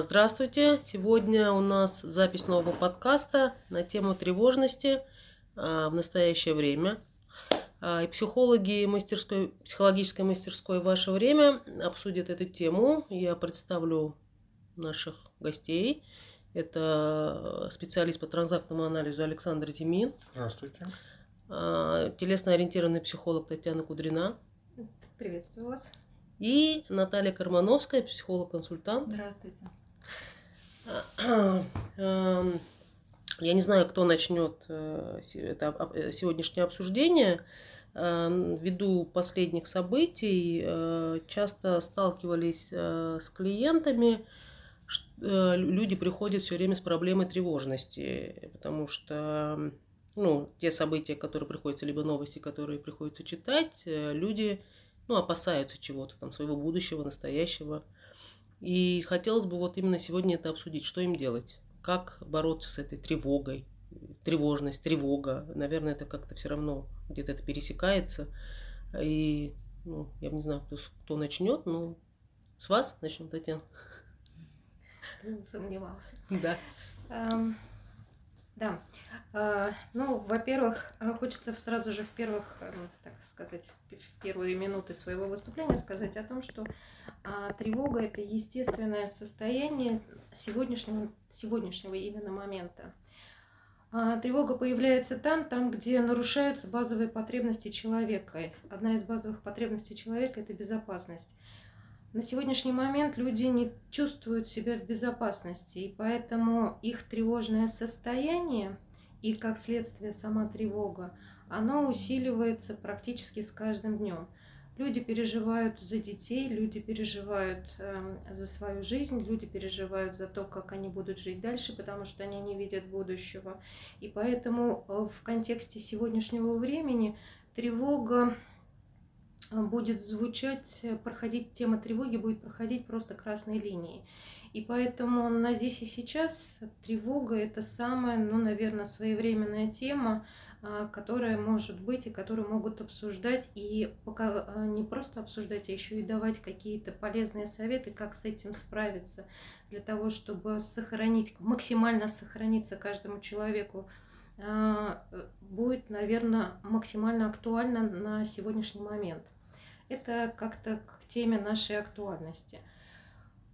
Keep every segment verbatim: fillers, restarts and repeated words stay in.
Здравствуйте! Сегодня у нас запись нового подкаста на тему тревожности в настоящее время. И психологи мастерской, психологической мастерской «Ваше время» обсудят эту тему. Я представлю наших гостей. Это специалист по трансактному анализу Александр Зимин. Здравствуйте. Телесно-ориентированный психолог Татьяна Кудрина. Приветствую вас. И Наталья Кармановская, психолог-консультант. Здравствуйте. Я не знаю, кто начнет это сегодняшнее обсуждение. Ввиду последних событий часто сталкивались с клиентами. Люди приходят все время с проблемой тревожности, потому что ну, те события, которые приходится, либо новости, которые приходится читать, люди ну, опасаются чего-то, там, своего будущего, настоящего. И хотелось бы вот именно сегодня это обсудить, что им делать. Как бороться с этой тревогой, тревожность, тревога. Наверное, это как-то все равно где-то это пересекается. И ну, я не знаю, кто, кто начнет, но с вас начнем, Татьяна. Сомневался. Да. Um, да. Uh, ну, во-первых, хочется сразу же в первых, так сказать, в первые минуты своего выступления сказать о том, что uh, тревога – это естественное состояние сегодняшнего, сегодняшнего именно момента. Uh, тревога появляется там, там, где нарушаются базовые потребности человека. Одна из базовых потребностей человека – это безопасность. На сегодняшний момент люди не чувствуют себя в безопасности, и поэтому их тревожное состояние и, как следствие, сама тревога, оно усиливается практически с каждым днем. Люди переживают за детей, люди переживают э, за свою жизнь, люди переживают за то, как они будут жить дальше, потому что они не видят будущего. И поэтому э, в контексте сегодняшнего времени тревога будет звучать, проходить, тема тревоги будет проходить просто красной линией. И поэтому на здесь и сейчас тревога – это самая, ну, наверное, своевременная тема, которая может быть и которую могут обсуждать, и пока не просто обсуждать, а еще и давать какие-то полезные советы, как с этим справиться, для того, чтобы сохранить, максимально сохраниться каждому человеку. Будет, наверное, максимально актуально на сегодняшний момент. Это как-то к теме нашей актуальности.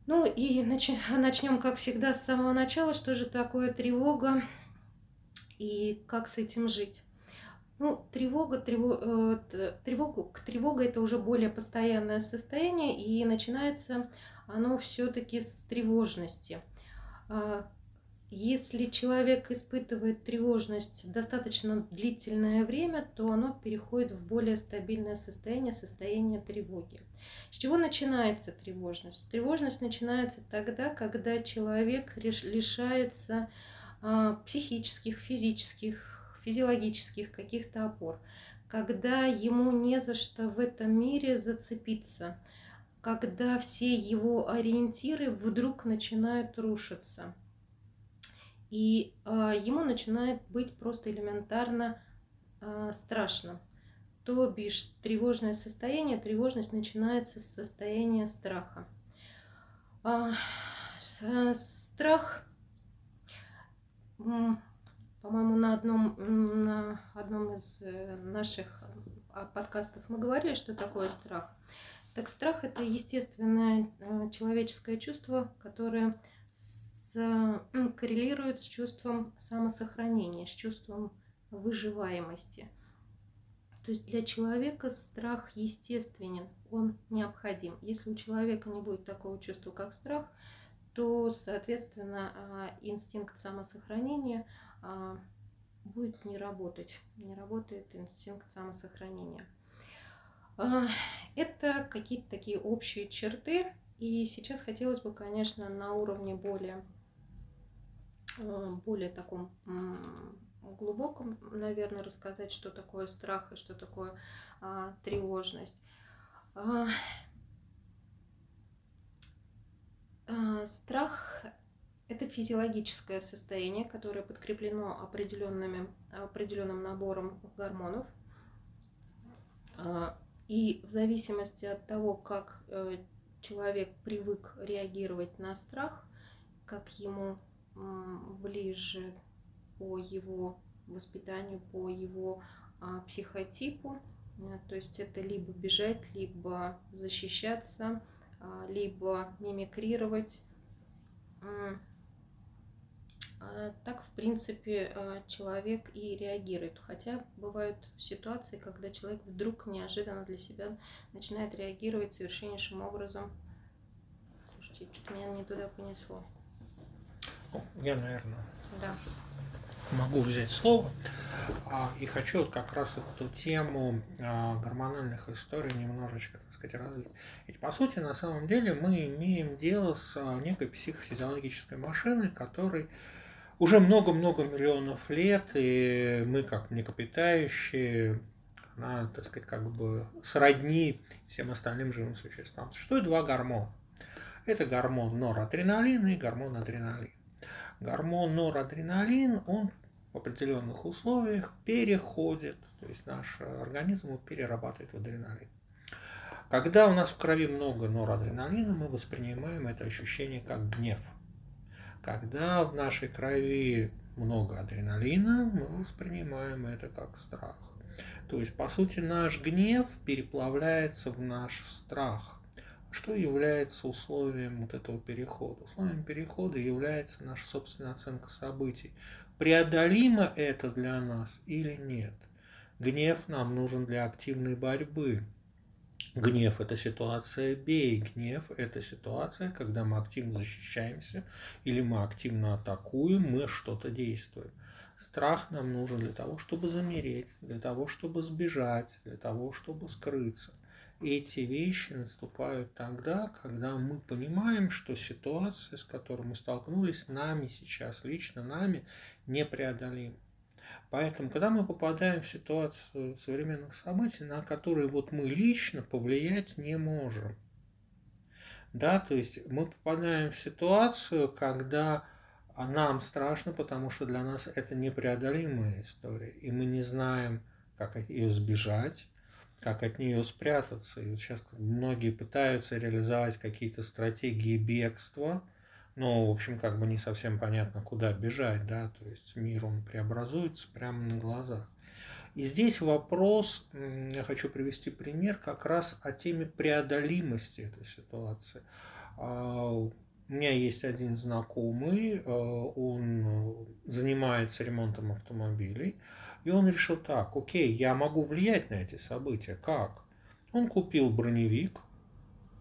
Ну и начнем, как всегда, с самого начала, что же такое тревога и как с этим жить. Ну, тревога, тревога, тревога, тревога это уже более постоянное состояние, и начинается оно все-таки с тревожности. Если человек испытывает тревожность достаточно длительное время, то оно переходит в более стабильное состояние, состояние тревоги. С чего начинается тревожность? Тревожность начинается тогда, когда человек лишается э, психических, физических, физиологических каких-то опор, когда ему не за что в этом мире зацепиться, когда все его ориентиры вдруг начинают рушиться. И э, ему начинает быть просто элементарно э, страшно. То бишь тревожное состояние, тревожность начинается с состояния страха. Э, э, страх, э, по-моему, на одном, на одном из наших подкастов мы говорили, что такое страх. Так страх – это естественное э, человеческое чувство, которое коррелирует с чувством самосохранения, с чувством выживаемости. То есть для человека страх естественен, он необходим. Если у человека не будет такого чувства, как страх, то, соответственно, инстинкт самосохранения будет не работать. Не работает инстинкт самосохранения. Это какие-то такие общие черты. И сейчас хотелось бы, конечно, на уровне более более таком глубоком, наверное, рассказать, что такое страх и что такое а, тревожность. А, а, страх – это физиологическое состояние, которое подкреплено определенными, определенным набором гормонов. А, и в зависимости от того, как человек привык реагировать на страх, как ему ближе по его воспитанию, по его психотипу. То есть это либо бежать, либо защищаться, либо мимикрировать. Так, в принципе, человек и реагирует. Хотя бывают ситуации, когда человек вдруг неожиданно для себя начинает реагировать совершеннейшим образом. Слушайте, что-то меня не туда понесло. Я, наверное, да. могу взять слово. И хочу вот как раз эту тему гормональных историй немножечко, так сказать, развить. Ведь, по сути, на самом деле мы имеем дело с некой психофизиологической машиной, которой уже много-много миллионов лет, и мы, как млекопитающие, она, так сказать, как бы сродни всем остальным живым существам. Существует два гормона. Это гормон норадреналин и гормон адреналин. Гормон норадреналин, он в определенных условиях переходит, то есть наш организм его перерабатывает в адреналин. Когда у нас в крови много норадреналина, мы воспринимаем это ощущение как гнев. Когда в нашей крови много адреналина, мы воспринимаем это как страх. То есть, по сути, наш гнев переплавляется в наш страх. Что является условием вот этого перехода? Условием перехода является наша собственная оценка событий. Преодолимо это для нас или нет? Гнев нам нужен для активной борьбы. Гнев – это ситуация «бей». Гнев – это ситуация, когда мы активно защищаемся или мы активно атакуем, мы что-то действуем. Страх нам нужен для того, чтобы замереть, для того, чтобы сбежать, для того, чтобы скрыться. Эти вещи наступают тогда, когда мы понимаем, что ситуация, с которой мы столкнулись, нами сейчас, лично нами, непреодолима. Поэтому, когда мы попадаем в ситуацию современных событий, на которые вот мы лично повлиять не можем. Да, то есть мы попадаем в ситуацию, когда нам страшно, потому что для нас это непреодолимая история, и мы не знаем, как ее избежать, как от нее спрятаться. И вот сейчас многие пытаются реализовать какие-то стратегии бегства, но, в общем, как бы не совсем понятно, куда бежать, да, то есть мир, он преобразуется прямо на глазах. И здесь вопрос, я хочу привести пример как раз о теме преодолимости этой ситуации. У меня есть один знакомый, он занимается ремонтом автомобилей, и он решил так: окей, я могу влиять на эти события. Как? Он купил броневик,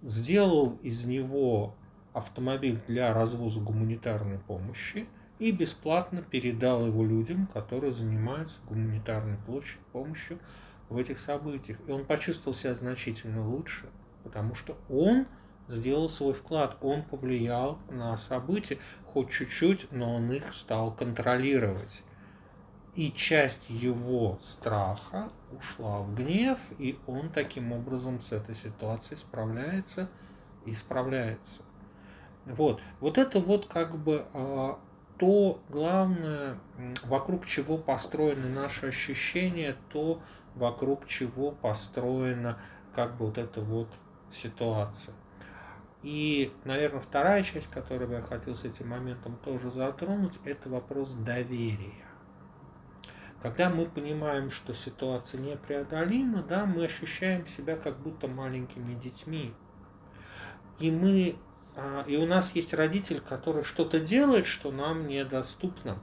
сделал из него автомобиль для развоза гуманитарной помощи и бесплатно передал его людям, которые занимаются гуманитарной помощью в этих событиях. И он почувствовал себя значительно лучше, потому что он сделал свой вклад, он повлиял на события хоть чуть-чуть, но он их стал контролировать. И часть его страха ушла в гнев, и он таким образом с этой ситуацией справляется и справляется. Вот, вот это вот как бы э, то главное, вокруг чего построены наши ощущения, то вокруг чего построена как бы вот эта вот ситуация. И, наверное, вторая часть, которую я хотел с этим моментом тоже затронуть, это вопрос доверия. Когда мы понимаем, что ситуация непреодолима, да, мы ощущаем себя как будто маленькими детьми. И, мы, и у нас есть родитель, который что-то делает, что нам недоступно.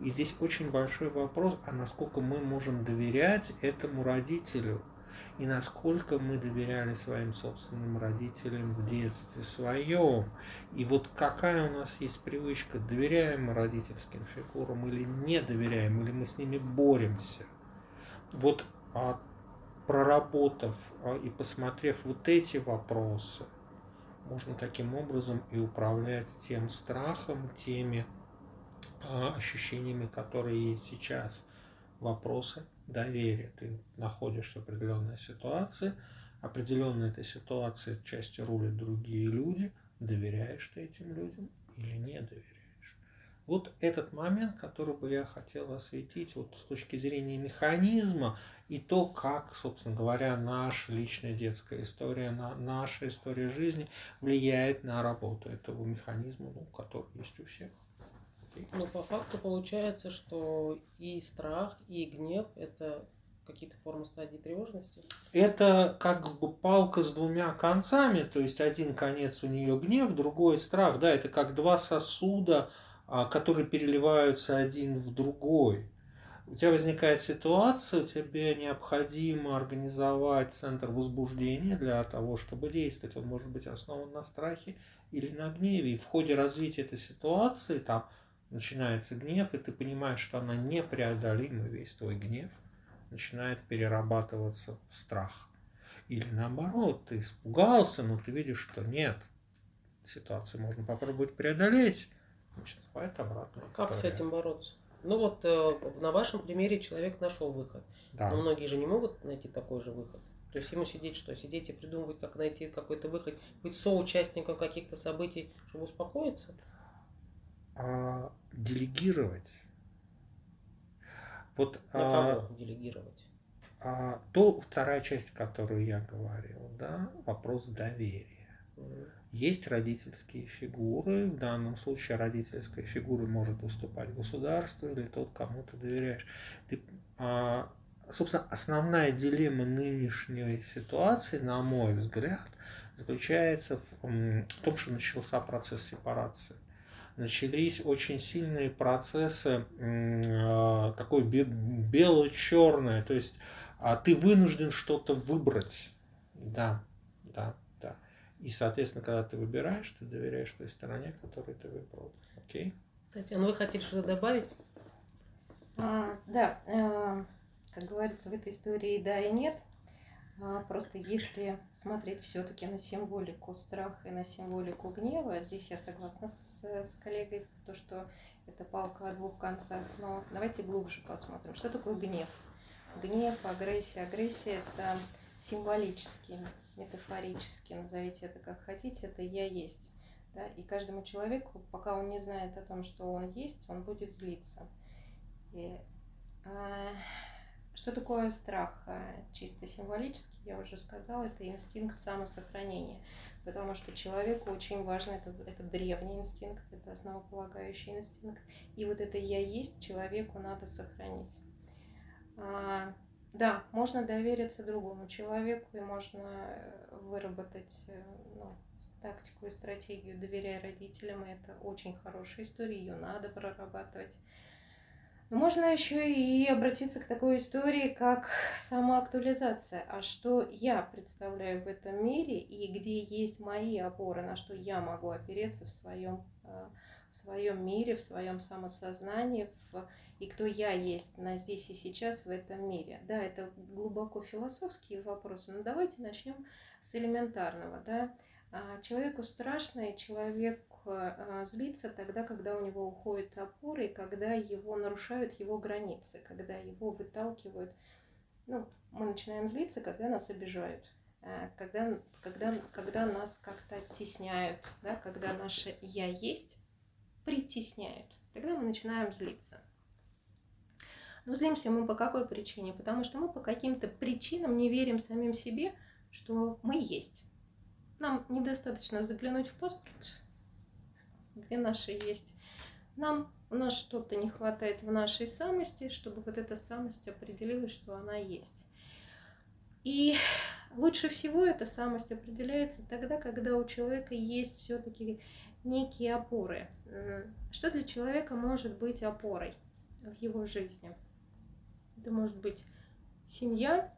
И здесь очень большой вопрос, а насколько мы можем доверять этому родителю. И насколько мы доверяли своим собственным родителям в детстве своем. И вот какая у нас есть привычка, доверяем мы родительским фигурам или не доверяем, или мы с ними боремся. Вот а, проработав а, и посмотрев вот эти вопросы, можно таким образом и управлять тем страхом, теми а, ощущениями, которые есть сейчас. Вопросы доверия. Ты находишься в определенной ситуации, определенной этой ситуации частью рулят другие люди. Доверяешь ты этим людям или не доверяешь? Вот этот момент, который бы я хотел осветить вот с точки зрения механизма и то, как, собственно говоря, наша личная детская история, наша история жизни влияет на работу этого механизма, ну, который есть у всех. Но по факту получается, что и страх, и гнев – это какие-то формы стадии тревожности? Это как бы палка с двумя концами, то есть один конец у нее гнев, другой страх. Да, это как два сосуда, которые переливаются один в другой. У тебя возникает ситуация, тебе необходимо организовать центр возбуждения для того, чтобы действовать. Он может быть основан на страхе или на гневе. И в ходе развития этой ситуации там начинается гнев, и ты понимаешь, что она непреодолима, весь твой гнев начинает перерабатываться в страх. Или наоборот, ты испугался, но ты видишь, что нет, ситуацию можно попробовать преодолеть. Значит, это обратная история. Как с этим бороться? Ну вот э, на вашем примере человек нашел выход. Да. Но многие же не могут найти такой же выход. То есть ему сидеть что? Сидеть и придумывать, как найти какой-то выход, быть соучастником каких-то событий, чтобы успокоиться? А, делегировать. Вот, на кого а, делегировать? А, то вторая часть, о которой я говорил, да, вопрос доверия. Mm. Есть родительские фигуры. В данном случае родительская фигура может выступать государство или тот, кому ты доверяешь. Ты, а, собственно, основная дилемма нынешней ситуации, на мой взгляд, заключается в, в том, что начался процесс сепарации. Начались очень сильные процессы, э, такой бело-черное, то есть а ты вынужден что-то выбрать. Да, да, да. И, соответственно, когда ты выбираешь, ты доверяешь той стороне, которую ты выбрал. Окей? Татьяна, вы хотели что-то добавить? А, да, э, как говорится, в этой истории да и нет. Просто если смотреть все-таки на символику страха и на символику гнева, здесь я согласна с, с коллегой, то, что это палка о двух концах, но давайте глубже посмотрим, что такое гнев. Гнев, агрессия. Агрессия – это символически, метафорически, назовите это как хотите, это «я есть». Да? И каждому человеку, пока он не знает о том, что он есть, он будет злиться. И, а... Что такое страх? Чисто символически, я уже сказала, это инстинкт самосохранения, потому что человеку очень важно, это, это древний инстинкт, это основополагающий инстинкт, и вот это «я есть» человеку надо сохранить. А, да, можно довериться другому человеку, и можно выработать ну, тактику и стратегию, доверяя родителям, и это очень хорошая история, ее надо прорабатывать. Можно еще и обратиться к такой истории, как самоактуализация. А что я представляю в этом мире и где есть мои опоры, на что я могу опереться в своем, в своем мире, в своем самосознании, в... и кто я есть на здесь и сейчас в этом мире. Да, это глубоко философские вопросы, но давайте начнем с элементарного. Да? Человеку страшно, и человек злится тогда, когда у него уходят опоры, и когда его нарушают его границы, когда его выталкивают. Ну, мы начинаем злиться, когда нас обижают, когда, когда, когда нас как-то оттесняют, да, когда наше «я есть» притесняют. Тогда мы начинаем злиться. Но злимся мы по какой причине? Потому что мы по каким-то причинам не верим самим себе, что мы есть. Нам недостаточно заглянуть в паспорт, где наши есть. Нам, у нас что-то не хватает в нашей самости, чтобы вот эта самость определилась, что она есть. И лучше всего эта самость определяется тогда, когда у человека есть все-таки некие опоры. Что для человека может быть опорой в его жизни? Это может быть семья,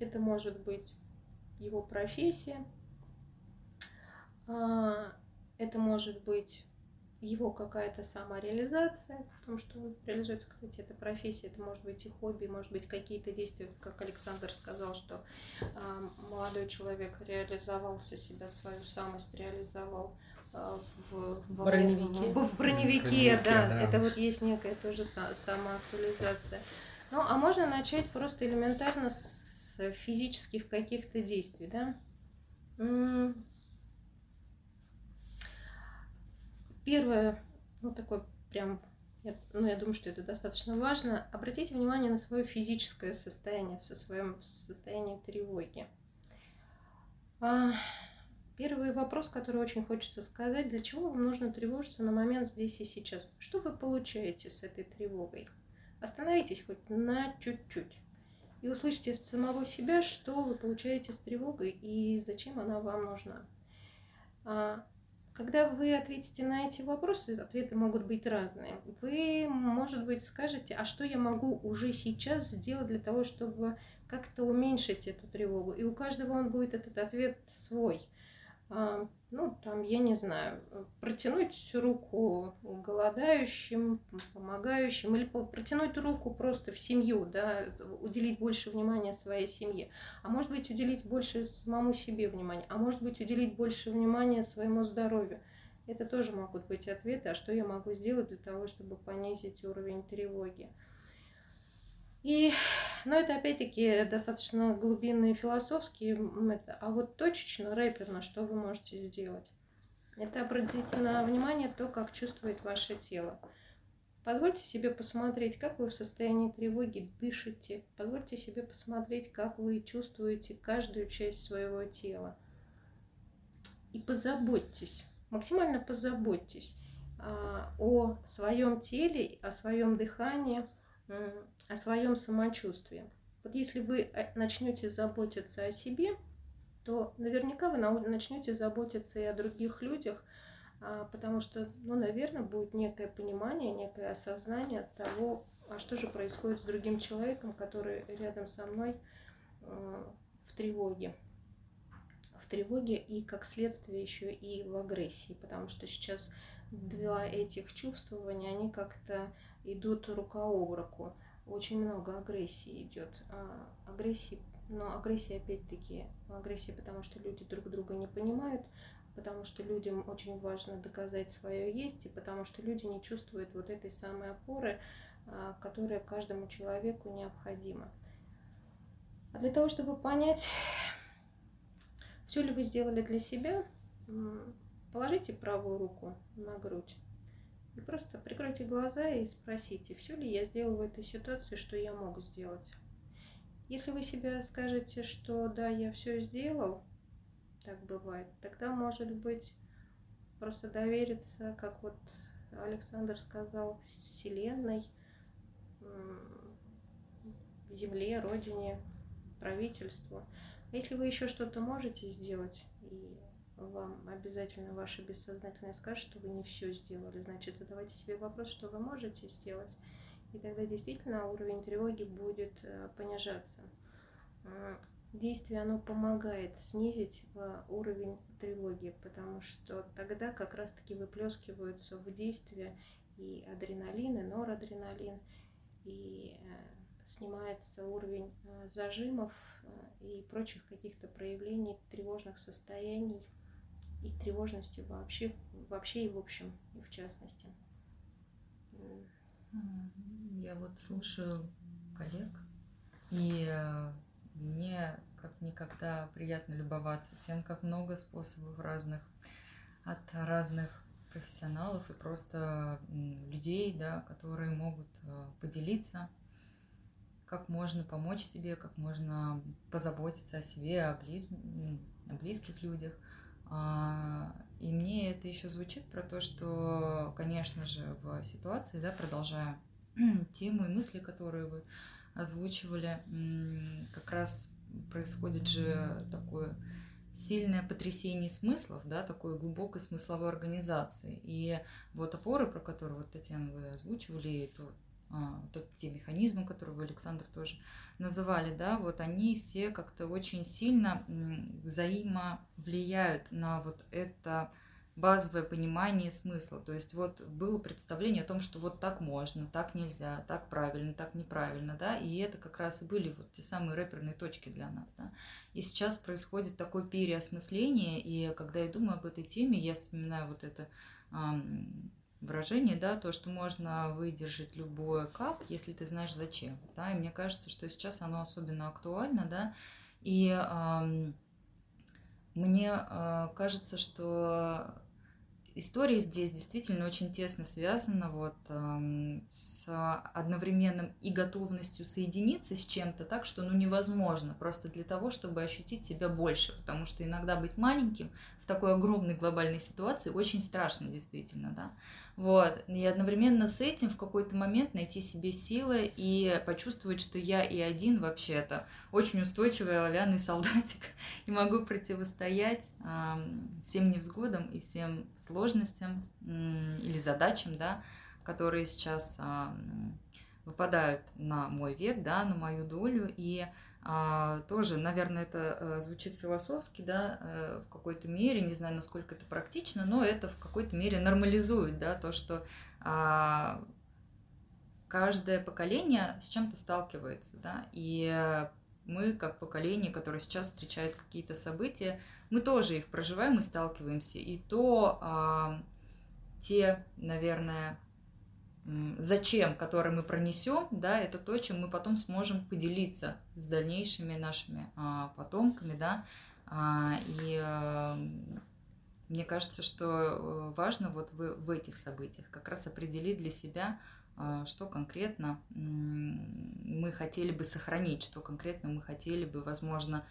это может быть его профессия, это может быть его какая-то самореализация, потому что он реализуется, кстати, эта профессия, это может быть и хобби, может быть какие-то действия, как Александр сказал, что э, молодой человек реализовался себя, свою самость реализовал э, в, в броневике. В, в броневике, броневике да, да, это вот есть некая тоже самоактуализация. Ну, а можно начать просто элементарно с физических каких-то действий, да? Первое, ну, такое прям, ну, я думаю, что это достаточно важно, обратите внимание на свое физическое состояние, в своем состоянии тревоги. Первый вопрос, который очень хочется сказать, для чего вам нужно тревожиться на момент здесь и сейчас? Что вы получаете с этой тревогой? Остановитесь хоть на чуть-чуть и услышьте от самого себя, что вы получаете с тревогой и зачем она вам нужна. Когда вы ответите на эти вопросы, ответы могут быть разные. Вы, может быть, скажете, а что я могу уже сейчас сделать для того, чтобы как-то уменьшить эту тревогу? И у каждого он будет этот ответ свой. Ну, там, я не знаю, протянуть руку голодающим, помогающим, или протянуть руку просто в семью, да, уделить больше внимания своей семье, а может быть, уделить больше самому себе внимания, а может быть, уделить больше внимания своему здоровью. Это тоже могут быть ответы, а что я могу сделать для того, чтобы понизить уровень тревоги. И, но это опять-таки достаточно глубинные философские, а вот точечно, рэперно, что вы можете сделать? Это обратить на внимание то, как чувствует ваше тело. Позвольте себе посмотреть, как вы в состоянии тревоги дышите. Позвольте себе посмотреть, как вы чувствуете каждую часть своего тела. И позаботьтесь, максимально позаботьтесь а, о своем теле, о своем дыхании, о своем самочувствии. Вот если вы начнете заботиться о себе, то наверняка вы начнете заботиться и о других людях, потому что, ну, наверное, будет некое понимание, некое осознание того, а что же происходит с другим человеком, который рядом со мной в тревоге. В тревоге и, как следствие, еще и в агрессии, потому что сейчас два этих чувствования, они как-то идут рука об руку. Очень много агрессии идет. Агрессии, но агрессия опять-таки, агрессия, потому что люди друг друга не понимают, потому что людям очень важно доказать свое есть, и потому что люди не чувствуют вот этой самой опоры, которая каждому человеку необходима. А для того, чтобы понять, все ли вы сделали для себя, положите правую руку на грудь. И просто прикройте глаза и спросите, все ли я сделал в этой ситуации, что я мог сделать. Если вы себе скажете, что да, я все сделал, так бывает, тогда, может быть, просто довериться, как вот Александр сказал, Вселенной, земле, родине, правительству. А если вы еще что-то можете сделать, и вам обязательно ваше бессознательное скажет, что вы не все сделали. Значит, задавайте себе вопрос, что вы можете сделать. И тогда действительно уровень тревоги будет понижаться. Действие, оно помогает снизить уровень тревоги, потому что тогда как раз-таки выплескиваются в действие и адреналин, и норадреналин, и снимается уровень зажимов и прочих каких-то проявлений тревожных состояний и тревожности вообще, вообще и в общем, и в частности. Я вот слушаю коллег, и мне как никогда приятно любоваться тем, как много способов разных, от разных профессионалов и просто людей, да, которые могут поделиться, как можно помочь себе, как можно позаботиться о себе, о, близ... о близких людях. И мне это еще звучит про то, что, конечно же, в ситуации, да, продолжая темы и мысли, которые вы озвучивали, как раз происходит же такое сильное потрясение смыслов, да, такой глубокой смысловой организации. И вот опоры, про которые, вот, Татьяна, вы озвучивали, и то, а, то, те механизмы, которые вы, Александр, тоже называли, да, вот они все как-то очень сильно взаимовлияют на вот это базовое понимание смысла. То есть вот было представление о том, что вот так можно, так нельзя, так правильно, так неправильно, да, и это как раз и были вот те самые рэперные точки для нас, да. И сейчас происходит такое переосмысление, и когда я думаю об этой теме, я вспоминаю вот это а, выражение, да, то, что можно выдержать любое как, если ты знаешь зачем, да, и мне кажется, что сейчас оно особенно актуально, да, и э, мне э, кажется, что История здесь действительно очень тесно связана вот, э, с одновременным и готовностью соединиться с чем-то так, что ну, невозможно, просто для того, чтобы ощутить себя больше, потому что иногда быть маленьким в такой огромной глобальной ситуации очень страшно действительно, да, вот, и одновременно с этим в какой-то момент найти себе силы и почувствовать, что я и один вообще-то очень устойчивый оловянный солдатик и могу противостоять э, всем невзгодам и всем сложностям, сложностям или задачам, да, которые сейчас а, выпадают на мой век, да, на мою долю. И а, тоже, наверное, это а, звучит философски, да, а, в какой-то мере, не знаю, насколько это практично, но это в какой-то мере нормализует, да, то, что а, каждое поколение с чем-то сталкивается, да, и мы, как поколение, которое сейчас встречает какие-то события, мы тоже их проживаем и сталкиваемся. И то а, те, наверное, зачем, которые мы пронесем, да, это то, чем мы потом сможем поделиться с дальнейшими нашими а, потомками, да. А, и а, мне кажется, что важно вот в, в этих событиях как раз определить для себя, что конкретно мы хотели бы сохранить, что конкретно мы хотели бы, возможно,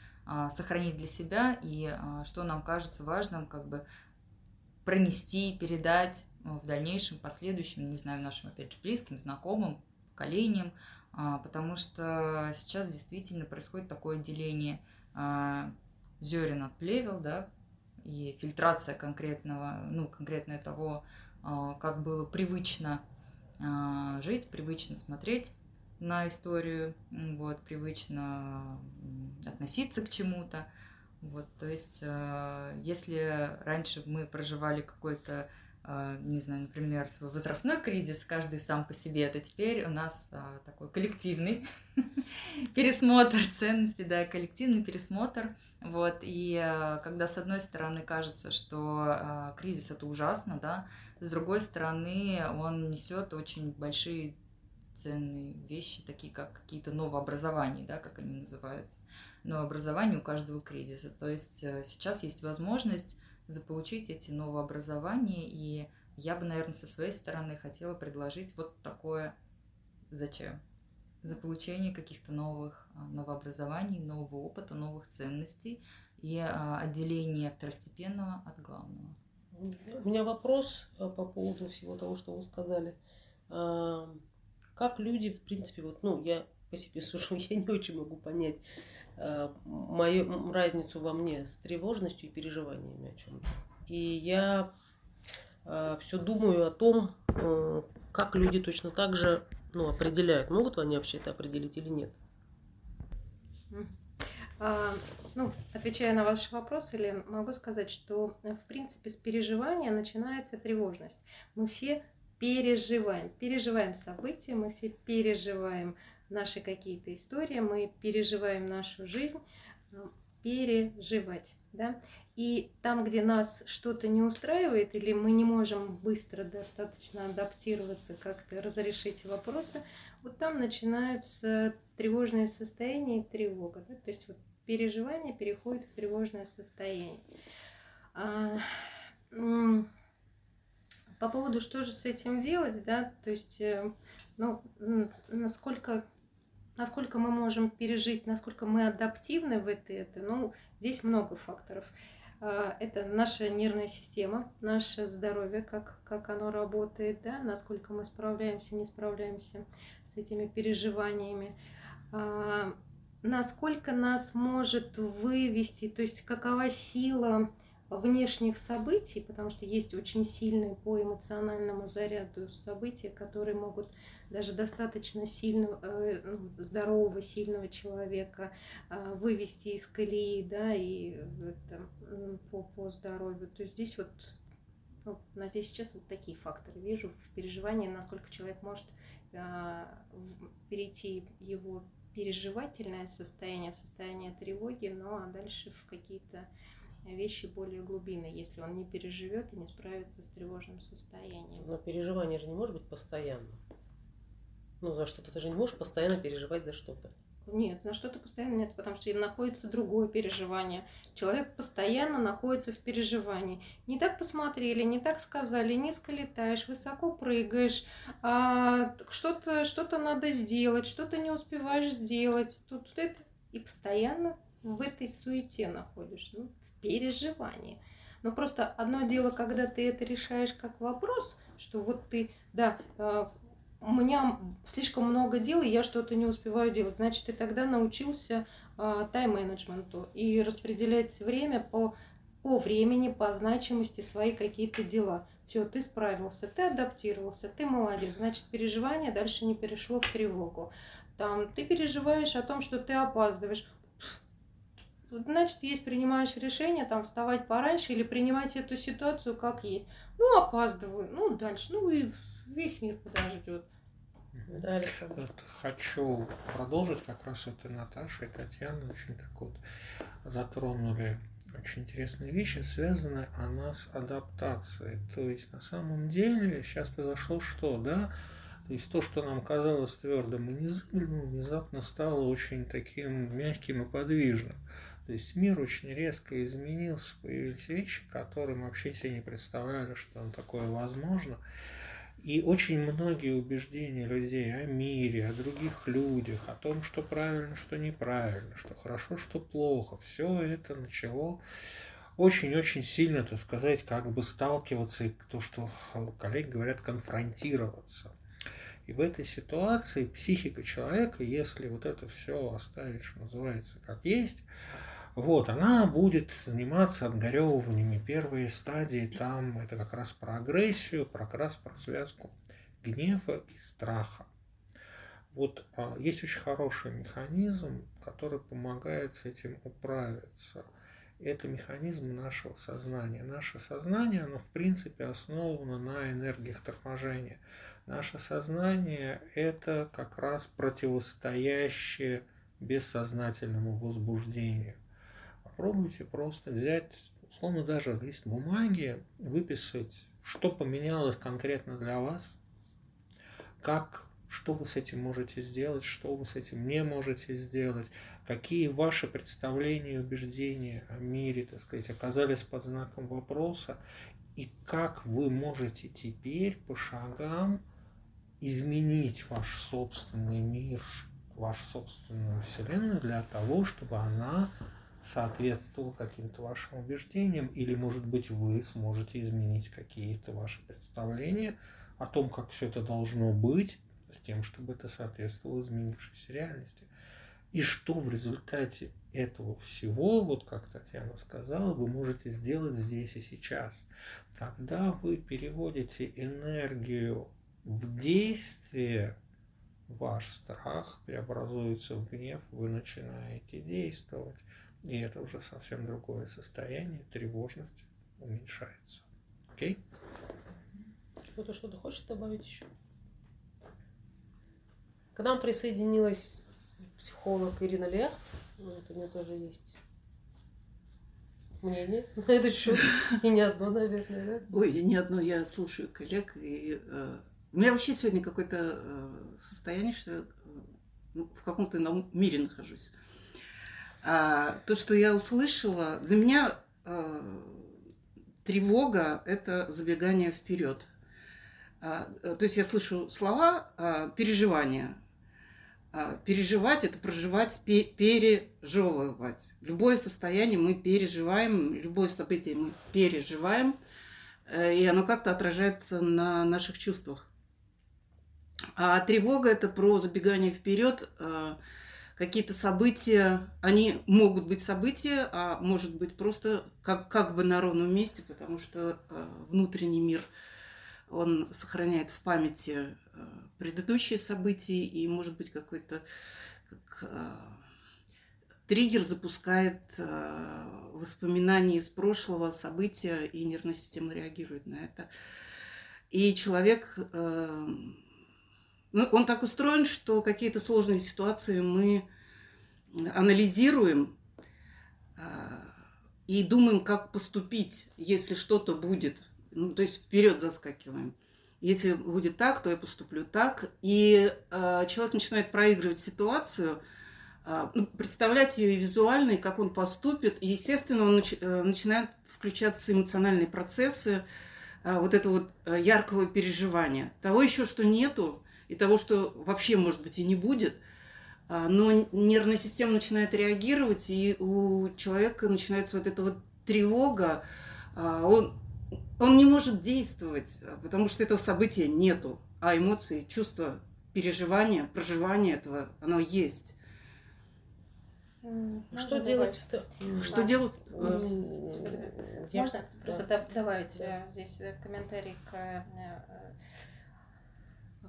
сохранить для себя, и что нам кажется важным как бы пронести, передать в дальнейшем, последующем, не знаю, нашим, опять же, близким, знакомым, поколениям, потому что сейчас действительно происходит такое деление зерен от плевел, да, и фильтрация конкретного, ну, конкретно того, как было привычно жить, привычно смотреть на историю, вот, привычно относиться к чему-то. Вот, то есть, если раньше мы проживали какой-то, не знаю, например, свой возрастной кризис, каждый сам по себе, то теперь у нас такой коллективный пересмотр ценностей, да, коллективный пересмотр. Вот, и когда с одной стороны кажется, что кризис это ужасно, да, с другой стороны он несет очень большие ценные вещи, такие как какие-то новообразования, да, как они называются, новообразования у каждого кризиса. То есть сейчас есть возможность заполучить эти новообразования, и я бы, наверное, со своей стороны хотела предложить вот такое зачем? За получение каких-то новых новообразований, нового опыта, новых ценностей и отделение второстепенного от главного. У меня вопрос по поводу всего того, что вы сказали. Как люди, в принципе, вот, ну, я по себе сужу, я не очень могу понять мою разницу во мне с тревожностью и переживаниями о чем-то. И я э, все думаю о том, э, как люди точно так же, ну, определяют, могут они вообще это определить или нет. А, ну, отвечая на ваш вопрос, Елена, могу сказать, что в принципе с переживания начинается тревожность. Мы все переживаем, переживаем события, мы все переживаем наши какие-то истории, мы переживаем нашу жизнь, переживать, да, и там, где нас что-то не устраивает, или мы не можем быстро достаточно адаптироваться, как-то разрешить вопросы, вот там начинаются тревожные состояния и тревога, да? То есть вот переживание переходит в тревожное состояние. А, по поводу, что же с этим делать, да, то есть, ну, насколько... Насколько мы можем пережить, насколько мы адаптивны в это, это, ну, здесь много факторов. Это наша нервная система, наше здоровье, как, как оно работает, да, насколько мы справляемся, не справляемся с этими переживаниями. Насколько нас может вывести, то есть какова сила внешних событий, потому что есть очень сильные по эмоциональному заряду события, которые могут даже достаточно сильного, здорового, сильного человека вывести из колеи, да, и это, по, по здоровью. То есть здесь вот, ну, здесь сейчас вот такие факторы вижу в переживании, насколько человек может перейти его переживательное состояние в состояние тревоги, ну а дальше в какие-то вещи более глубинные, если он не переживет и не справится с тревожным состоянием. Но переживание же не может быть постоянно. Ну, за что-то ты же не можешь постоянно переживать за что-то. Нет, на что-то постоянно нет, потому что находится другое переживание. Человек постоянно находится в переживании. Не так посмотрели, не так сказали, низко летаешь, высоко прыгаешь, а что-то, что-то надо сделать, что-то не успеваешь сделать. Тут, тут это. И постоянно в этой суете находишь, ну, в переживании. Но просто одно дело, когда ты это решаешь как вопрос, что вот ты, да, у меня слишком много дел, и я что-то не успеваю делать. Значит, ты тогда научился э, тайм-менеджменту и распределять время по, по времени, по значимости свои какие-то дела. Все, ты справился, ты адаптировался, ты молодец. Значит, переживание дальше не перешло в тревогу. Там, ты переживаешь о том, что ты опаздываешь. Значит, есть, принимаешь решение там, вставать пораньше или принимать эту ситуацию как есть. Ну, опаздываю, ну, дальше, ну и... Весь мир подождет. Да, Александр. Вот хочу продолжить, как раз это Наташа и Татьяна очень так вот затронули очень интересные вещи, связанные она с адаптацией. То есть на самом деле сейчас произошло что, да? То есть то, что нам казалось твердым и незыблемым, внезапно стало очень таким мягким и подвижным. То есть мир очень резко изменился, появились вещи, которые мы вообще себе не представляли, что такое возможно. И очень многие убеждения людей о мире, о других людях, о том, что правильно, что неправильно, что хорошо, что плохо, все это начало очень-очень сильно, так сказать, как бы сталкиваться, и то, что коллеги говорят, конфронтироваться. И в этой ситуации психика человека, если вот это все оставить, что называется, как есть, вот, она будет заниматься отгоревываниями. Первые стадии там это как раз про агрессию, про, как раз про связку гнева и страха. Вот а, есть очень хороший механизм, который помогает с этим управиться. Это механизм нашего сознания. Наше сознание, оно в принципе основано на энергиях торможения. Наше сознание это как раз противостоящее бессознательному возбуждению. Попробуйте просто взять, условно, даже лист бумаги, выписать, что поменялось конкретно для вас, как, что вы с этим можете сделать, что вы с этим не можете сделать, какие ваши представления и убеждения о мире, так сказать, оказались под знаком вопроса, и как вы можете теперь по шагам изменить ваш собственный мир, вашу собственную вселенную для того, чтобы она соответствовал каким-то вашим убеждениям, или, может быть, вы сможете изменить какие-то ваши представления о том, как все это должно быть, с тем, чтобы это соответствовало изменившейся реальности. И что в результате этого всего, вот как Татьяна сказала, вы можете сделать здесь и сейчас. Когда вы переводите энергию в действие, ваш страх преобразуется в гнев, вы начинаете действовать. И это уже совсем другое состояние, тревожность уменьшается. Окей? Кто-то что-то хочет добавить еще? К нам присоединилась психолог Ирина Лехт. Вот у нее тоже есть мнение на этот счет. И не одно, наверное, да? Ой, не одно. Я слушаю коллег. И, э, у меня вообще сегодня какое-то э, состояние, что я э, в каком-то мире нахожусь. А, то, что я услышала, для меня э, тревога – это забегание вперед. А, то есть я слышу слова а, «переживание». А, переживать – это проживать, пе- пережевывать. Любое состояние мы переживаем, любое событие мы переживаем, э, и оно как-то отражается на наших чувствах. А тревога – это про забегание вперед. Э, Какие-то события, они могут быть события, а может быть просто как, как бы на ровном месте, потому что э, внутренний мир, он сохраняет в памяти э, предыдущие события, и может быть какой-то как, э, триггер запускает э, воспоминания из прошлого события, и нервная система реагирует на это. И человек... Э, Ну, он так устроен, что какие-то сложные ситуации мы анализируем э, и думаем, как поступить, если что-то будет. Ну, то есть вперед заскакиваем. Если будет так, то я поступлю так. И э, человек начинает проигрывать ситуацию, э, представлять ее и визуально, и как он поступит. И, естественно, он нач... начинает включаться эмоциональные процессы вот этого вот яркого переживания. Того еще, что нету, и того, что вообще, может быть, и не будет. Но нервная система начинает реагировать, и у человека начинается вот эта вот тревога. Он, он не может действовать, потому что этого события нету. А эмоции, чувства, переживания, проживания этого, оно есть. Что, Что делать? В... Что да. делать? Можно просто да. добавить да. здесь комментарий к,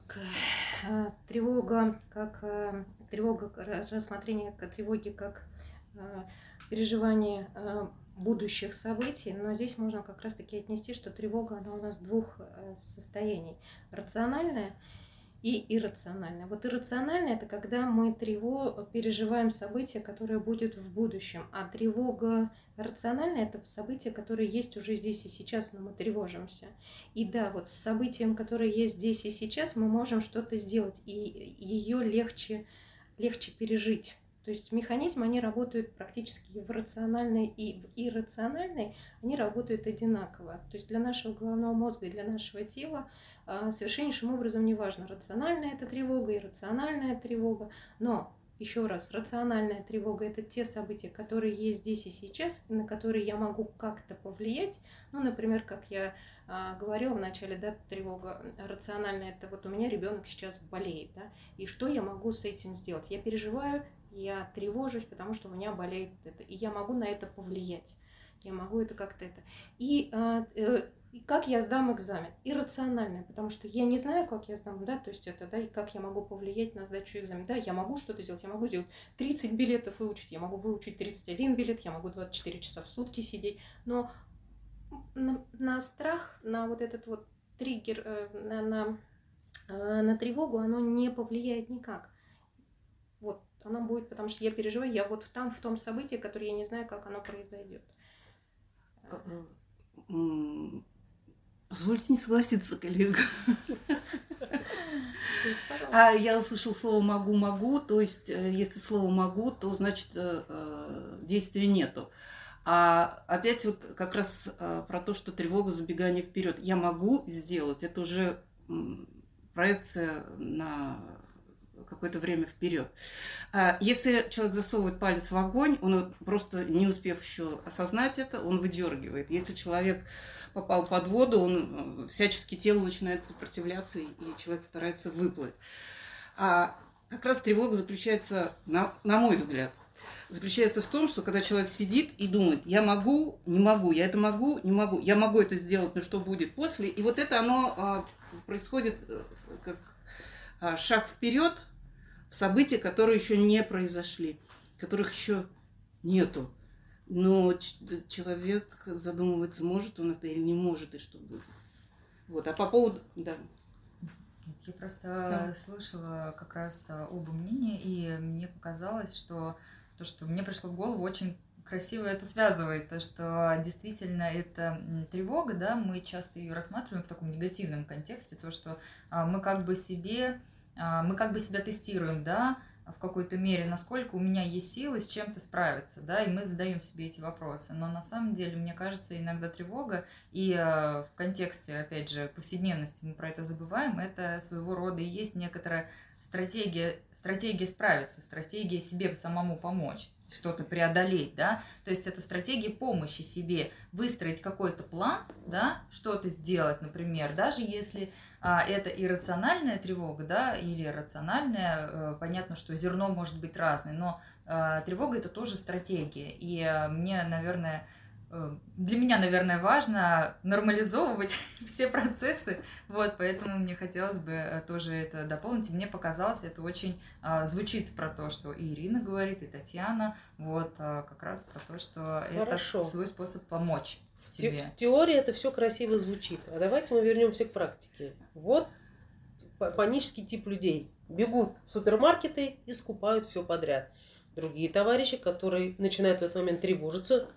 к тревога, как тревога, рассмотрение тревоги как переживание будущих событий, но здесь можно как раз-таки отнести, что тревога она у нас двух состояний: рациональная и иррациональное. Вот иррациональное – это когда мы тревог, переживаем событие, которое будет в будущем, а тревога рациональная – это событие, которое есть уже здесь и сейчас, но мы тревожимся. И да, вот с событием, которое есть здесь и сейчас, мы можем что-то сделать, и ее легче, легче пережить. То есть механизмы, они работают практически в рациональной и в иррациональной, они работают одинаково. То есть для нашего головного мозга и для нашего тела совершеннейшим образом неважно, рациональная это тревога, иррациональная тревога. Но, еще раз, рациональная тревога – это те события, которые есть здесь и сейчас, на которые я могу как-то повлиять. Ну, например, как я говорила в начале, да, тревога рациональная – это вот у меня ребенок сейчас болеет, да, и что я могу с этим сделать? Я переживаю, я тревожусь, потому что у меня болеет это, и я могу на это повлиять, я могу это как-то это. И, э, э, и как я сдам экзамен? Иррационально, потому что я не знаю, как я сдам, да, то есть это, да, и как я могу повлиять на сдачу экзамена, да, я могу что-то сделать, я могу сделать тридцать билетов выучить, я могу выучить тридцать один билет, я могу двадцать четыре часа в сутки сидеть, но на, на страх, на вот этот вот триггер, э, на, на, э, на тревогу оно не повлияет никак, вот. Она будет, потому что я переживаю, я вот там, в том событии, которое я не знаю, как оно произойдет. Позвольте не согласиться, коллега. А я услышала слово «могу», «могу», то есть если слово «могу», то значит действия нету. А опять вот как раз про то, что тревога, забегание вперед. Я могу сделать, это уже проекция на... какое-то время вперед. Если человек засовывает палец в огонь, он просто, не успев еще осознать это, он выдергивает. Если человек попал под воду, он всячески тело начинает сопротивляться, и человек старается выплыть. А как раз тревога заключается, на, на мой взгляд, заключается в том, что когда человек сидит и думает, я могу, не могу, я это могу, не могу, я могу это сделать, но что будет после? И вот это оно происходит как шаг вперед в события, которые еще не произошли, которых еще нету. Но ч- человек задумывается, может он это или не может, и что будет. Вот. А по поводу... Да. Я просто да. слышала как раз оба мнения, и мне показалось, что то, что мне пришло в голову, очень красиво это связывает. То, что действительно это тревога, да, мы часто ее рассматриваем в таком негативном контексте, то, что мы как бы себе... мы как бы себя тестируем, да, в какой-то мере, насколько у меня есть силы с чем-то справиться, да, и мы задаем себе эти вопросы. Но на самом деле, мне кажется, иногда тревога, и в контексте, опять же, повседневности мы про это забываем, это своего рода и есть некоторая стратегия, стратегия справиться, стратегия себе самому помочь, что-то преодолеть, да, то есть это стратегия помощи себе, выстроить какой-то план, да, что-то сделать, например, даже если а, это иррациональная тревога, да, или рациональная, э, понятно, что зерно может быть разное, но э, тревога это тоже стратегия, и э, мне, наверное, э, для меня, наверное, важно нормализовывать все процессы, вот, поэтому мне хотелось бы тоже это дополнить, мне показалось, это очень э, звучит про то, что и Ирина говорит, и Татьяна, вот, э, как раз про то, что Хорошо. Это свой способ помочь. В, те, в теории это все красиво звучит. А давайте мы вернемся к практике. Вот панический тип людей. Бегут в супермаркеты и скупают все подряд. Другие товарищи, которые начинают в этот момент тревожиться,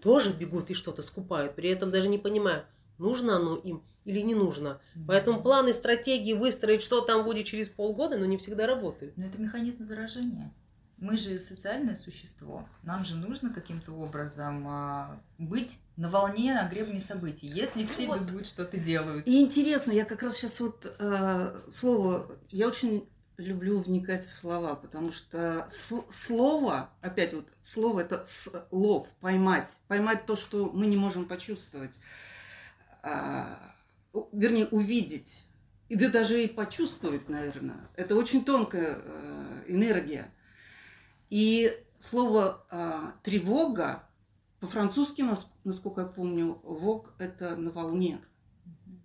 тоже бегут и что-то скупают, при этом даже не понимая, нужно оно им или не нужно. Поэтому планы, стратегии выстроить, что там будет через полгода, но не всегда работают. Но это механизм заражения. Мы же социальное существо, нам же нужно каким-то образом а, быть на волне, на гребне событий, если все вот. Любят, что-то делают. И интересно, я как раз сейчас вот э, слово, я очень люблю вникать в слова, потому что с- слово, опять вот слово это слов, поймать, поймать то, что мы не можем почувствовать, э, вернее увидеть, и да даже и почувствовать, наверное, это очень тонкая э, энергия. И слово э, «тревога» по-французски, насколько я помню, «вог» – это «на волне». Mm-hmm.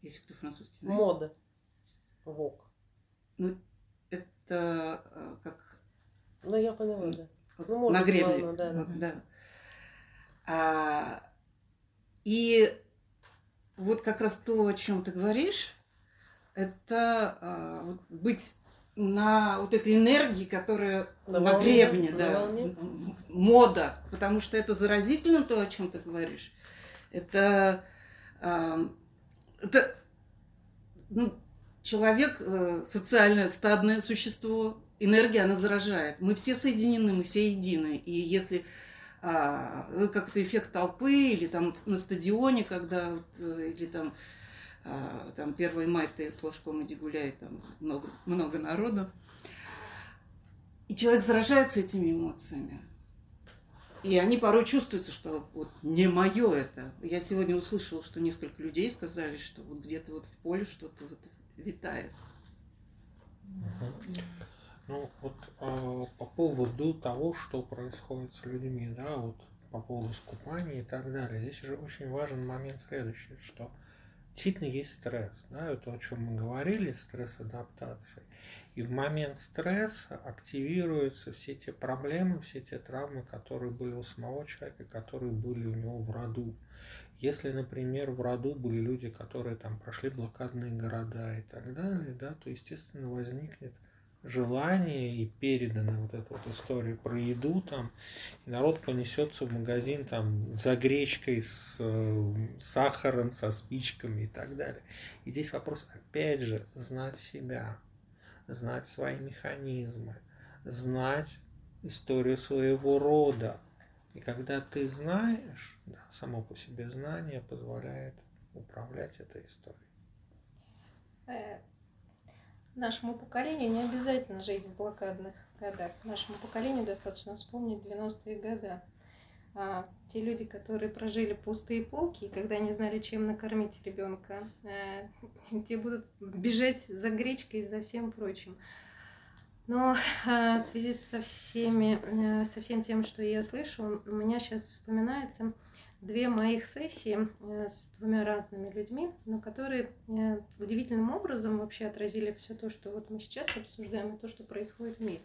Если кто французский знает. Мода. Вог. Ну, это э, как… Ну, я поняла, да. Ну, может, на гребне. Волна, да. Mm-hmm. Да. А, и вот как раз то, о чем ты говоришь, это э, вот быть… на вот этой энергии, которая на, на волне, гребне, на да, волне. Мода, потому что это заразительно то, о чем ты говоришь. Это, э, это ну, человек, э, социальное, стадное существо, энергия, она заражает. Мы все соединены, мы все едины. И если э, как-то эффект толпы, или там на стадионе, когда, вот, или там... там первое мая ты с ложком иди гуляй, там много, много народу. И человек заражается этими эмоциями. И они порой чувствуются, что вот не мое это. Я сегодня услышала, что несколько людей сказали, что вот где-то вот в поле что-то вот витает. Угу. Ну вот э, по поводу того, что происходит с людьми, да, вот по поводу искупания и так далее. Здесь же очень важен момент следующий, что действительно есть стресс, да, это о чем мы говорили, стресс-адаптации. И в момент стресса активируются все те проблемы, все те травмы, которые были у самого человека, которые были у него в роду. Если, например, в роду были люди, которые там прошли блокадные города и так далее, да, то, естественно, возникнет желание и передана вот эта вот история про еду там, и народ понесется в магазин там за гречкой, с э, сахаром, со спичками и так далее. И здесь вопрос, опять же, знать себя, знать свои механизмы, знать историю своего рода. И когда ты знаешь, да, само по себе знание позволяет управлять этой историей. Нашему поколению не обязательно жить в блокадных годах. Нашему поколению достаточно вспомнить девяностые годы. А, те люди, которые прожили пустые полки, когда не знали, чем накормить ребенка, а, те будут бежать за гречкой и за всем прочим. Но а, в связи со, всеми, а, со всем тем, что я слышу, у меня сейчас вспоминается две моих сессии с двумя разными людьми, но которые удивительным образом вообще отразили все то, что вот мы сейчас обсуждаем, и то, что происходит в мире.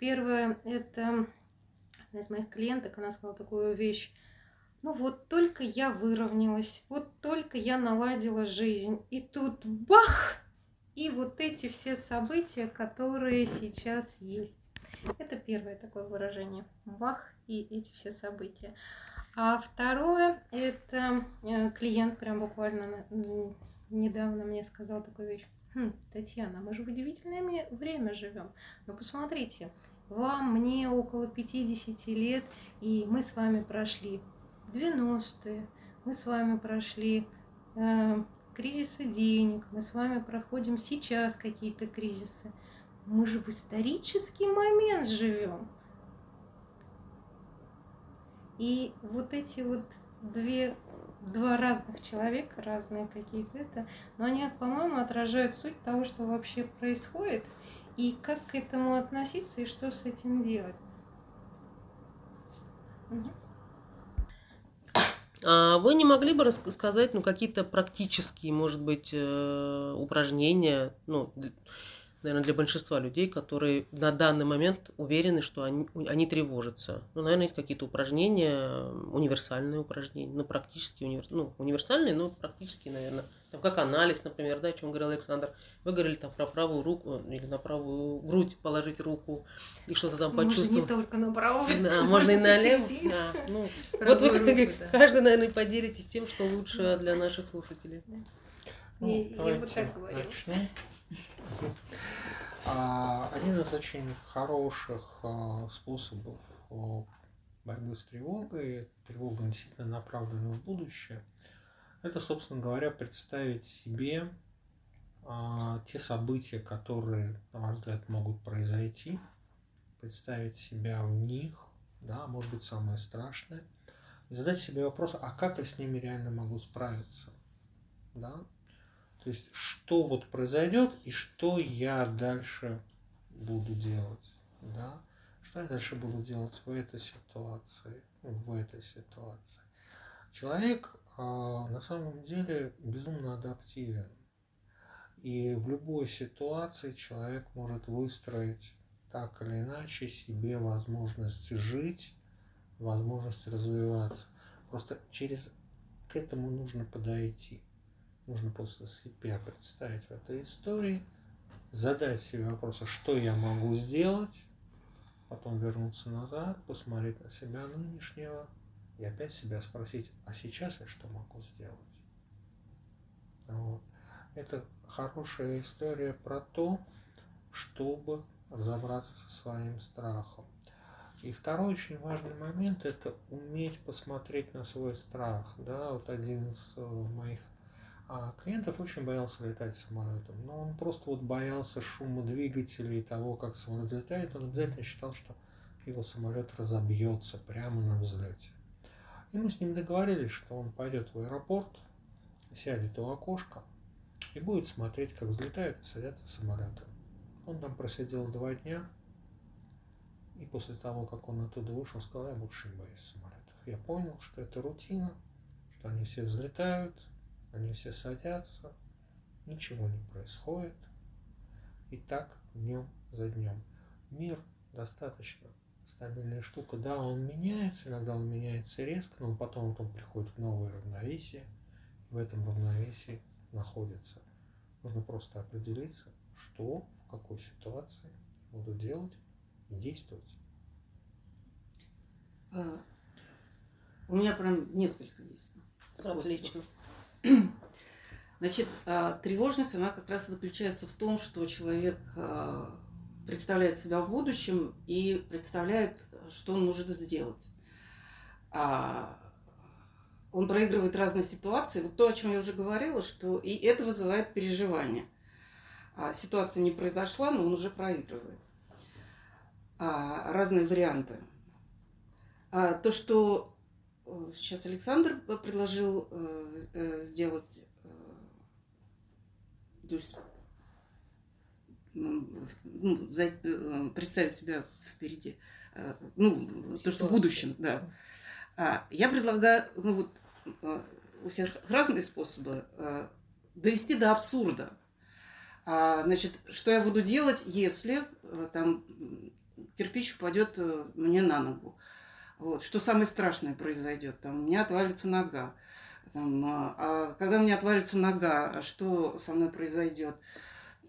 Первое, это одна из моих клиенток, она сказала такую вещь: ну вот только я выровнялась, вот только я наладила жизнь, и тут бах! И вот эти все события, которые сейчас есть. Это первое такое выражение: бах! И эти все события. А второе, это клиент прям буквально недавно мне сказал такую вещь: хм, Татьяна, мы же в удивительное время живем. Ну посмотрите, вам, мне около пятьдесят лет, и мы с вами прошли девяностые, мы с вами прошли э, кризисы денег, мы с вами проходим сейчас какие-то кризисы. Мы же в исторический момент живем. И вот эти вот две, два разных человека, разные какие-то это, но они, по-моему, отражают суть того, что вообще происходит, и как к этому относиться, и что с этим делать. Угу. А вы не могли бы рассказать, ну, какие-то практические, может быть, упражнения, ну, наверное, для большинства людей, которые на данный момент уверены, что они, они тревожатся. Ну, наверное, есть какие-то упражнения, универсальные упражнения, ну, практически универ... ну, универсальные, но практически, наверное, там, как анализ, например, да, о чем говорил Александр. Вы говорили там про правую руку или на правую грудь положить руку и что-то там можно почувствовать. Можно не только на правую, да, можно и на левую. Да, ну. Вот вы руку, да. Каждый, наверное, поделитесь тем, что лучше для наших слушателей. Да. Ну, я, я вот так говорю. Начну. А, Один из очень хороших э, способов э, борьбы с тревогой, тревога действительно направленная в будущее, это, собственно говоря, представить себе э, те события, которые, на ваш взгляд, могут произойти, представить себя в них, да, может быть, самое страшное, и задать себе вопрос, а как я с ними реально могу справиться, да? То есть, что вот произойдет и что я дальше буду делать, да? Что я дальше буду делать в этой ситуации, в этой ситуации. Человек э, на самом деле безумно адаптивен. И в любой ситуации человек может выстроить так или иначе себе возможность жить, возможность развиваться. Просто через к этому нужно подойти. Нужно просто себя представить в этой истории, задать себе вопрос, что я могу сделать, потом вернуться назад, посмотреть на себя нынешнего и опять себя спросить, а сейчас я что могу сделать? Вот. Это хорошая история про то, чтобы разобраться со своим страхом. И второй очень важный момент – это уметь посмотреть на свой страх. Да, вот один из моих А клиентов очень боялся летать самолетом, но он просто вот боялся шума двигателей и того, как самолет взлетает. Он обязательно считал, что его самолет разобьется прямо на взлете. И мы с ним договорились, что он пойдет в аэропорт, сядет у окошка и будет смотреть, как взлетают и садятся самолеты. Он там просидел два дня, и после того, как он оттуда вышел, сказал: я больше не боюсь самолетов. Я понял, что это рутина, что они все взлетают, они все садятся, ничего не происходит. И так днем за днем. Мир достаточно стабильная штука. Да, он меняется, иногда он меняется резко, но потом он приходит в новое равновесие. И в этом равновесии находится. Нужно просто определиться, что, в какой ситуации буду делать и действовать. А, у меня прям несколько есть. Отлично. Значит, тревожность, она как раз и заключается в том, что человек представляет себя в будущем и представляет, что он может сделать. Он проигрывает разные ситуации. Вот то, о чем я уже говорила, что и это вызывает переживания. Ситуация не произошла, но он уже проигрывает. Разные варианты. То, что сейчас Александр предложил сделать, то есть представить себя впереди, ну, ситуация. То, что в будущем, да. А я предлагаю, ну вот, у всех разные способы довести до абсурда. А, значит, что я буду делать, если там кирпич упадет мне на ногу? Вот, что самое страшное произойдет? Там, у меня отвалится нога. Там, а когда у меня отвалится нога, что со мной произойдет?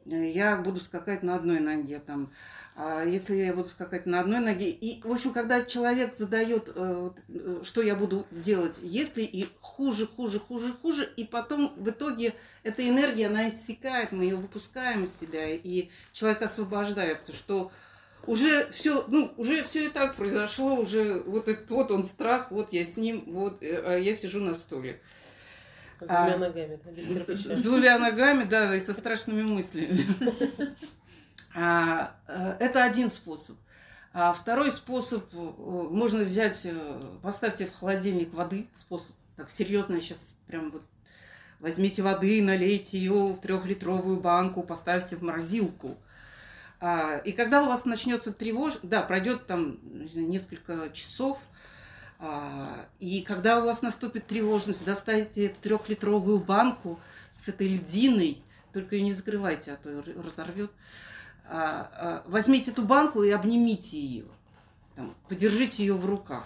Я буду скакать на одной ноге. Там, а если я буду скакать на одной ноге... И, в общем, когда человек задает, что я буду делать, если и хуже, хуже, хуже, хуже, и потом в итоге эта энергия, она иссякает, мы ее выпускаем из себя, и человек освобождается, что... Уже все, ну, уже все и так произошло, уже вот этот вот он страх, вот я с ним, вот а я сижу на стуле. С двумя а, ногами, да, без кирпича. С двумя ногами, да, и со страшными мыслями. Это один способ. А второй способ, можно взять, поставьте в холодильник воды, способ, так серьезно сейчас прям вот возьмите воды, налейте ее в трехлитровую банку, поставьте в морозилку. И когда у вас начнется тревож, да, пройдет там несколько часов, и когда у вас наступит тревожность, достаньте трехлитровую банку с этой льдиной, только ее не закрывайте, а то разорвет. Возьмите эту банку и обнимите ее, там, подержите ее в руках.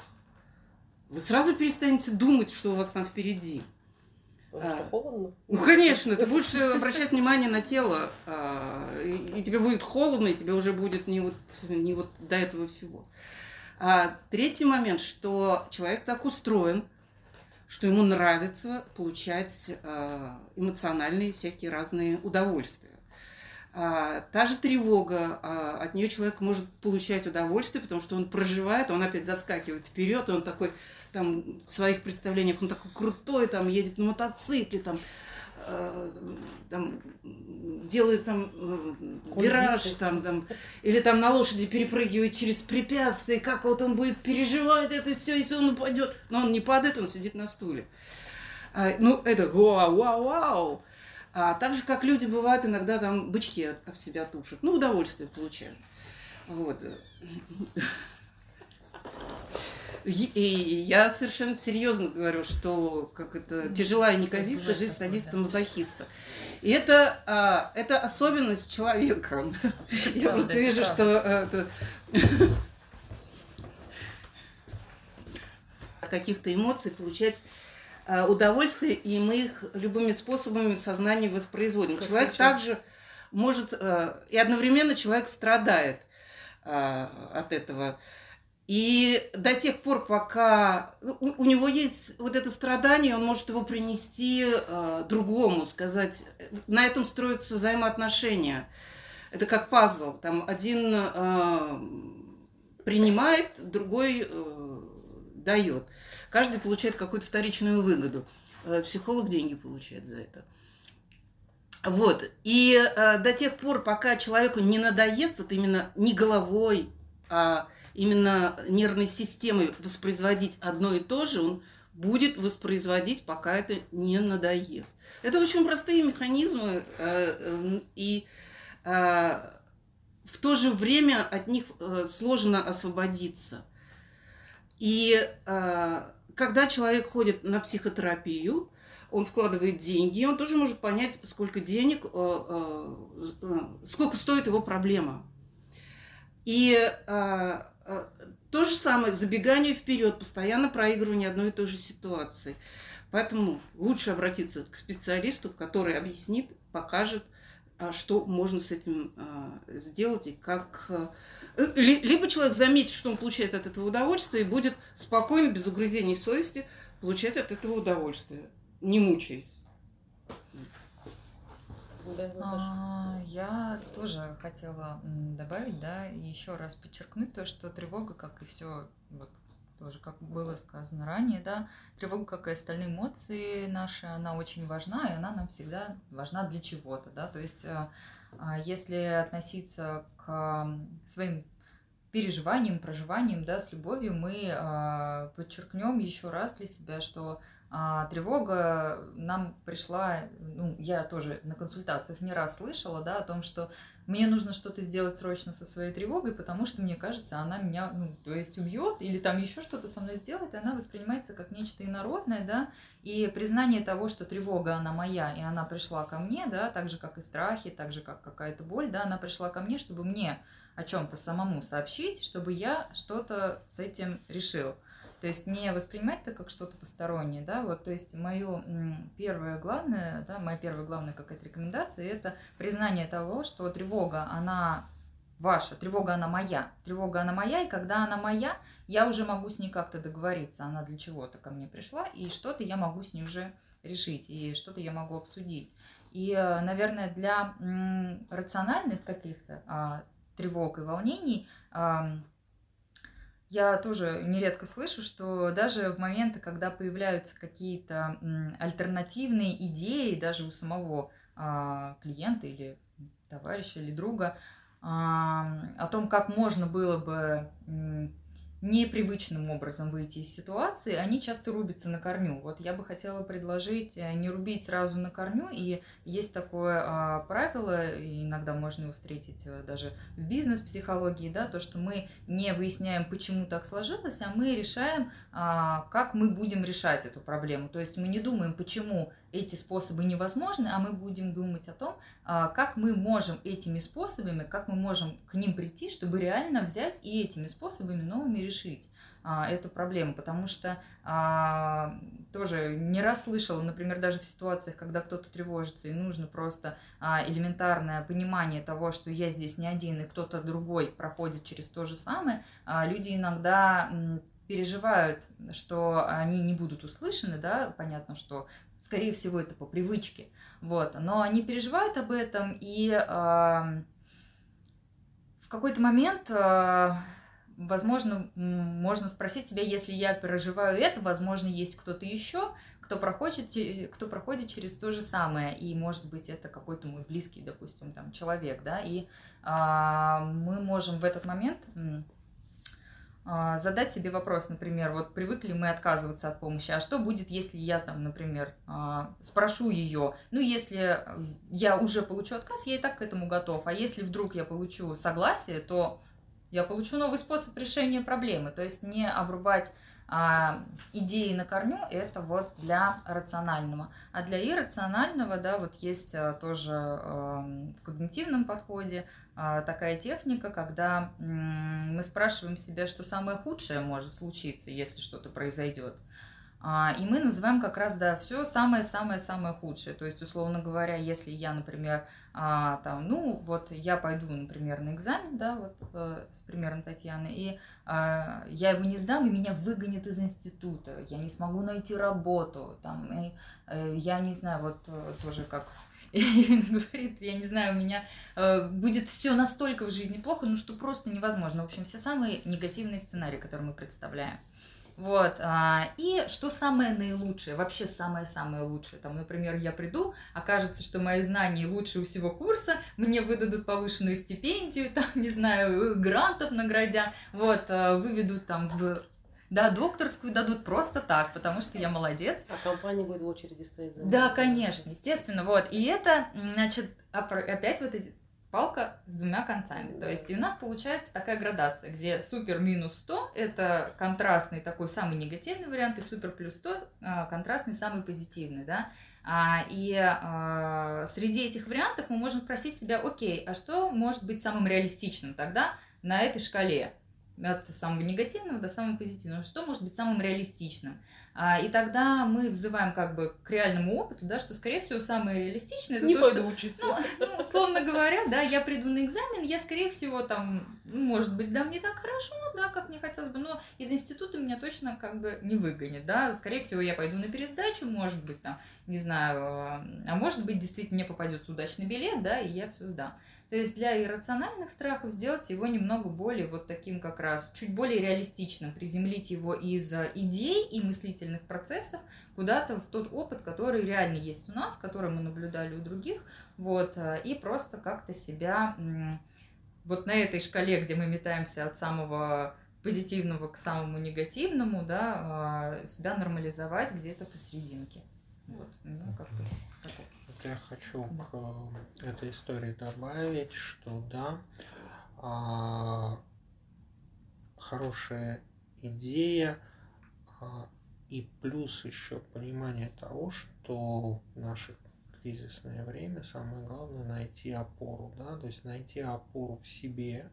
Вы сразу перестанете думать, что у вас там впереди. Потому что холодно? Ну, конечно, ты будешь обращать внимание на тело, и тебе будет холодно, и тебе уже будет не вот, не вот до этого всего. А третий момент, что человек так устроен, что ему нравится получать эмоциональные всякие разные удовольствия. Та же тревога, от нее человек может получать удовольствие, потому что он проживает, он опять заскакивает вперед, он такой, там, в своих представлениях, он такой крутой, там, едет на мотоцикле, там, э, там делает, там, э, вираж, там, там, или там на лошади перепрыгивает через препятствия, как вот он будет переживать это все, если он упадет, но он не падает, он сидит на стуле. Ну, это вау-вау-вау. А так же, как люди бывают, иногда там бычки от, от себя тушат. Ну, удовольствие получают. Вот. И я совершенно серьезно говорю, что как это, тяжела и неказиста жизнь садиста-мазохиста. И это, а, это особенность человека. Я просто вижу, что... От каких-то эмоций получать... удовольствие, и мы их любыми способами в сознании воспроизводим. Как человек сейчас? Также может... И одновременно человек страдает от этого. И до тех пор, пока... У него есть вот это страдание, он может его принести другому, сказать... На этом строятся взаимоотношения. Это как пазл. Там один принимает, другой... дает. Каждый получает какую-то вторичную выгоду. Психолог деньги получает за это. Вот. И э, до тех пор, пока человеку не надоест, вот именно не головой, а именно нервной системой воспроизводить одно и то же, он будет воспроизводить, пока это не надоест. Это очень простые механизмы, э, э, и э, в то же время от них э, сложно освободиться. И э, когда человек ходит на психотерапию, он вкладывает деньги, он тоже может понять, сколько денег, э, э, сколько стоит его проблема. И э, э, то же самое, забегание вперед, постоянно проигрывание одной и той же ситуации. Поэтому лучше обратиться к специалисту, который объяснит, покажет, что можно с этим э, сделать и как... Э, Либо человек заметит, что он получает от этого удовольствие, и будет спокойно, без угрызений совести, получать от этого удовольствие, не мучаясь. А, я тоже хотела добавить, да, и еще раз подчеркнуть то, что тревога, как и все, вот тоже как было сказано ранее, да, тревога, как и остальные эмоции наши, она очень важна, и она нам всегда важна для чего-то, да, то есть... Если относиться к своим переживаниям, проживаниям, да, с любовью, мы а, подчеркнем еще раз для себя, что а, тревога нам пришла, ну, я тоже на консультациях не раз слышала, да, о том, что мне нужно что-то сделать срочно со своей тревогой, потому что, мне кажется, она меня, ну, то есть убьет, или там еще что-то со мной сделает, и она воспринимается как нечто инородное, да, и признание того, что тревога, она моя, и она пришла ко мне, да, так же, как и страхи, так же, как какая-то боль, да, она пришла ко мне, чтобы мне о чем-то самому сообщить, чтобы я что-то с этим решил. То есть не воспринимать это как что-то постороннее, да, вот, то есть мое первое главное, да, моя первая главная какая-то рекомендация, это признание того, что тревога, она ваша, тревога, она моя, тревога, она моя, и когда она моя, я уже могу с ней как-то договориться, она для чего-то ко мне пришла, и что-то я могу с ней уже решить, и что-то я могу обсудить. И, наверное, для м- рациональных каких-то а, тревог и волнений а, я тоже нередко слышу, что даже в моменты, когда появляются какие-то альтернативные идеи, даже у самого а, клиента или товарища, или друга, а, о том, как можно было бы непривычным образом выйти из ситуации, они часто рубятся на корню. Вот я бы хотела предложить не рубить сразу на корню, и есть такое а, правило, и иногда можно его встретить даже в бизнес-психологии, да, то, что мы не выясняем, почему так сложилось, а мы решаем, а, как мы будем решать эту проблему. То есть мы не думаем, почему эти способы невозможны, а мы будем думать о том, а, как мы можем этими способами, как мы можем к ним прийти, чтобы реально взять и этими способами новыми решить а, эту проблему, потому что а, тоже не раз слышала, например, даже в ситуациях, когда кто-то тревожится, и нужно просто а, элементарное понимание того, что я здесь не один, и кто-то другой проходит через то же самое, а, люди иногда м, переживают, что они не будут услышаны, да, понятно, что скорее всего, это по привычке. Вот. Но они переживают об этом, и э, в какой-то момент, э, возможно, можно спросить себя, если я переживаю это, возможно, есть кто-то еще, кто проходит, кто проходит через то же самое. И, может быть, это какой-то мой близкий, допустим, там, человек. Да? И э, мы можем в этот момент э, задать себе вопрос, например, вот привыкли мы отказываться от помощи, а что будет, если я, там, например, э, спрошу ее, ну, если я уже получу отказ, я и так к этому готов, а если вдруг я получу согласие, то я получу новый способ решения проблемы. То есть не обрубать А, идеи на корню, это вот для рационального. А для иррационального, да, вот есть а, тоже а, в когнитивном подходе а, такая техника, когда м- мы спрашиваем себя, что самое худшее может случиться, если что-то произойдет. А, и мы называем как раз, да, все самое-самое-самое худшее. То есть, условно говоря, если я, например, а, там, ну, вот я пойду, например, на экзамен, да, вот а, с примером Татьяны, и а, я его не сдам, и меня выгонят из института, я не смогу найти работу, там, и, и, я не знаю, вот тоже как Ирина говорит, я не знаю, у меня э, будет все настолько в жизни плохо, ну, что просто невозможно. В общем, все самые негативные сценарии, которые мы представляем. Вот, и что самое наилучшее, вообще самое-самое лучшее, там, например, я приду, окажется, что мои знания лучше у всего курса, мне выдадут повышенную стипендию, там, не знаю, грантов наградят, вот, выведут там в... Да, докторскую дадут просто так, потому что я молодец. А компания будет в очереди стоять за мной. Да, конечно, естественно, вот, и это, значит, опять вот эти... Палка с двумя концами. То есть и у нас получается такая градация, где супер минус сто – это контрастный такой самый негативный вариант, и супер плюс сто – контрастный самый позитивный. Да? И среди этих вариантов мы можем спросить себя, окей, а что может быть самым реалистичным тогда на этой шкале? От самого негативного до самого позитивного. Что может быть самым реалистичным? И тогда мы взываем как бы к реальному опыту, да, что, скорее всего, самое реалистичное... Это не то, пойду что, учиться. Ну, ну, условно говоря, да, я приду на экзамен, я, скорее всего, там, может быть, да, мне так хорошо, да, как мне хотелось бы, но из института меня точно как бы не выгонят, да. Скорее всего, я пойду на пересдачу, может быть, там, не знаю, а может быть, действительно, мне попадется удачный билет, да, и я все сдам. То есть для иррациональных страхов сделать его немного более вот таким как раз, чуть более реалистичным, приземлить его из идей и мыслительных процессов куда-то в тот опыт, который реально есть у нас, который мы наблюдали у других, вот, и просто как-то себя вот на этой шкале, где мы метаемся от самого позитивного к самому негативному, да, себя нормализовать где-то посерединке. Вот, ну, как-то такое. Я хочу к этой истории добавить, что да, а, хорошая идея а, и плюс еще понимание того, что в наше кризисное время самое главное найти опору, да, то есть найти опору в себе,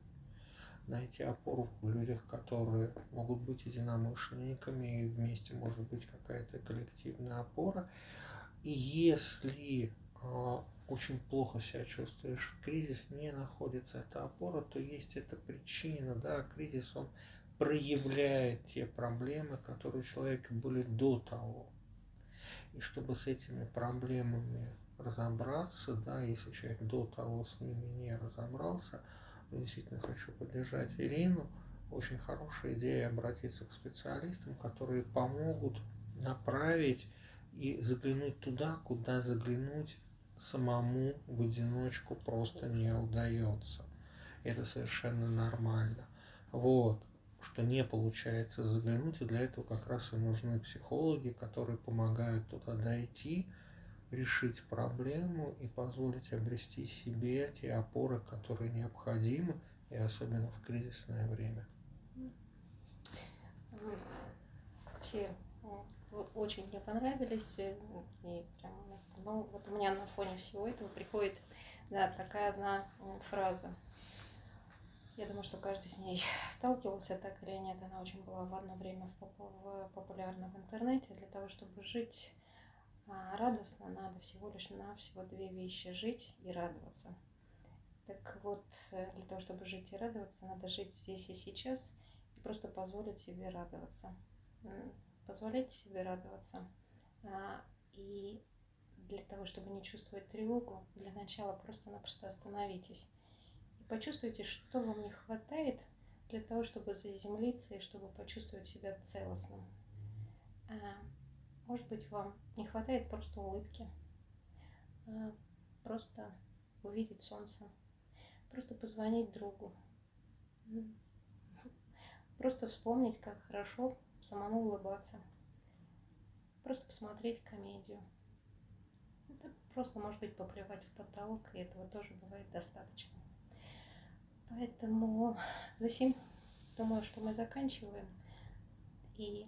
найти опору в людях, которые могут быть единомышленниками, и вместе может быть какая-то коллективная опора. И если э, очень плохо себя чувствуешь, кризис, не находится эта опора, то есть эта причина, да, кризис, он проявляет те проблемы, которые у человека были до того. И чтобы с этими проблемами разобраться, да, если человек до того с ними не разобрался, то действительно хочу поддержать Ирину, очень хорошая идея обратиться к специалистам, которые помогут направить и заглянуть туда, куда заглянуть самому в одиночку просто не удается. Это совершенно нормально. Вот, что не получается заглянуть, и для этого как раз и нужны психологи, которые помогают туда дойти, решить проблему и позволить обрести себе те опоры, которые необходимы, и особенно в кризисное время. Вообще... Очень мне понравились, и прям, ну, вот у меня на фоне всего этого приходит, да, такая одна фраза. Я думаю, что каждый с ней сталкивался, так или нет, она очень была в одно время популярна в интернете. Для того, чтобы жить радостно, надо всего лишь навсего две вещи: жить и радоваться. Так вот, для того, чтобы жить и радоваться, надо жить здесь и сейчас и просто позволить себе радоваться. Позволять себе радоваться. И для того, чтобы не чувствовать тревогу, для начала просто-напросто остановитесь. И почувствуйте, что вам не хватает для того, чтобы заземлиться и чтобы почувствовать себя целостным. Может быть, вам не хватает просто улыбки, просто увидеть солнце, просто позвонить другу, просто вспомнить, как хорошо самому улыбаться, просто посмотреть комедию. Это просто, может быть, поплевать в потолок, и этого тоже бывает достаточно. Поэтому за сим, думаю, что мы заканчиваем. И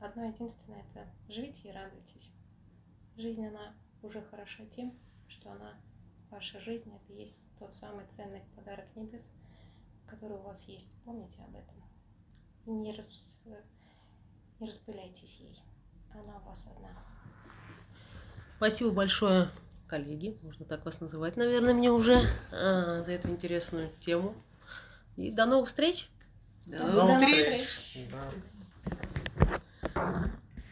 одно единственное – это живите и радуйтесь. Жизнь, она уже хороша тем, что она, ваша жизнь, это есть тот самый ценный подарок небес, который у вас есть. Помните об этом. И не, рас... не распыляйтесь ей. Она у вас одна. Спасибо большое, коллеги, можно так вас называть, наверное, мне уже, а, за эту интересную тему. И до новых встреч! До новых встреч! встреч. Да.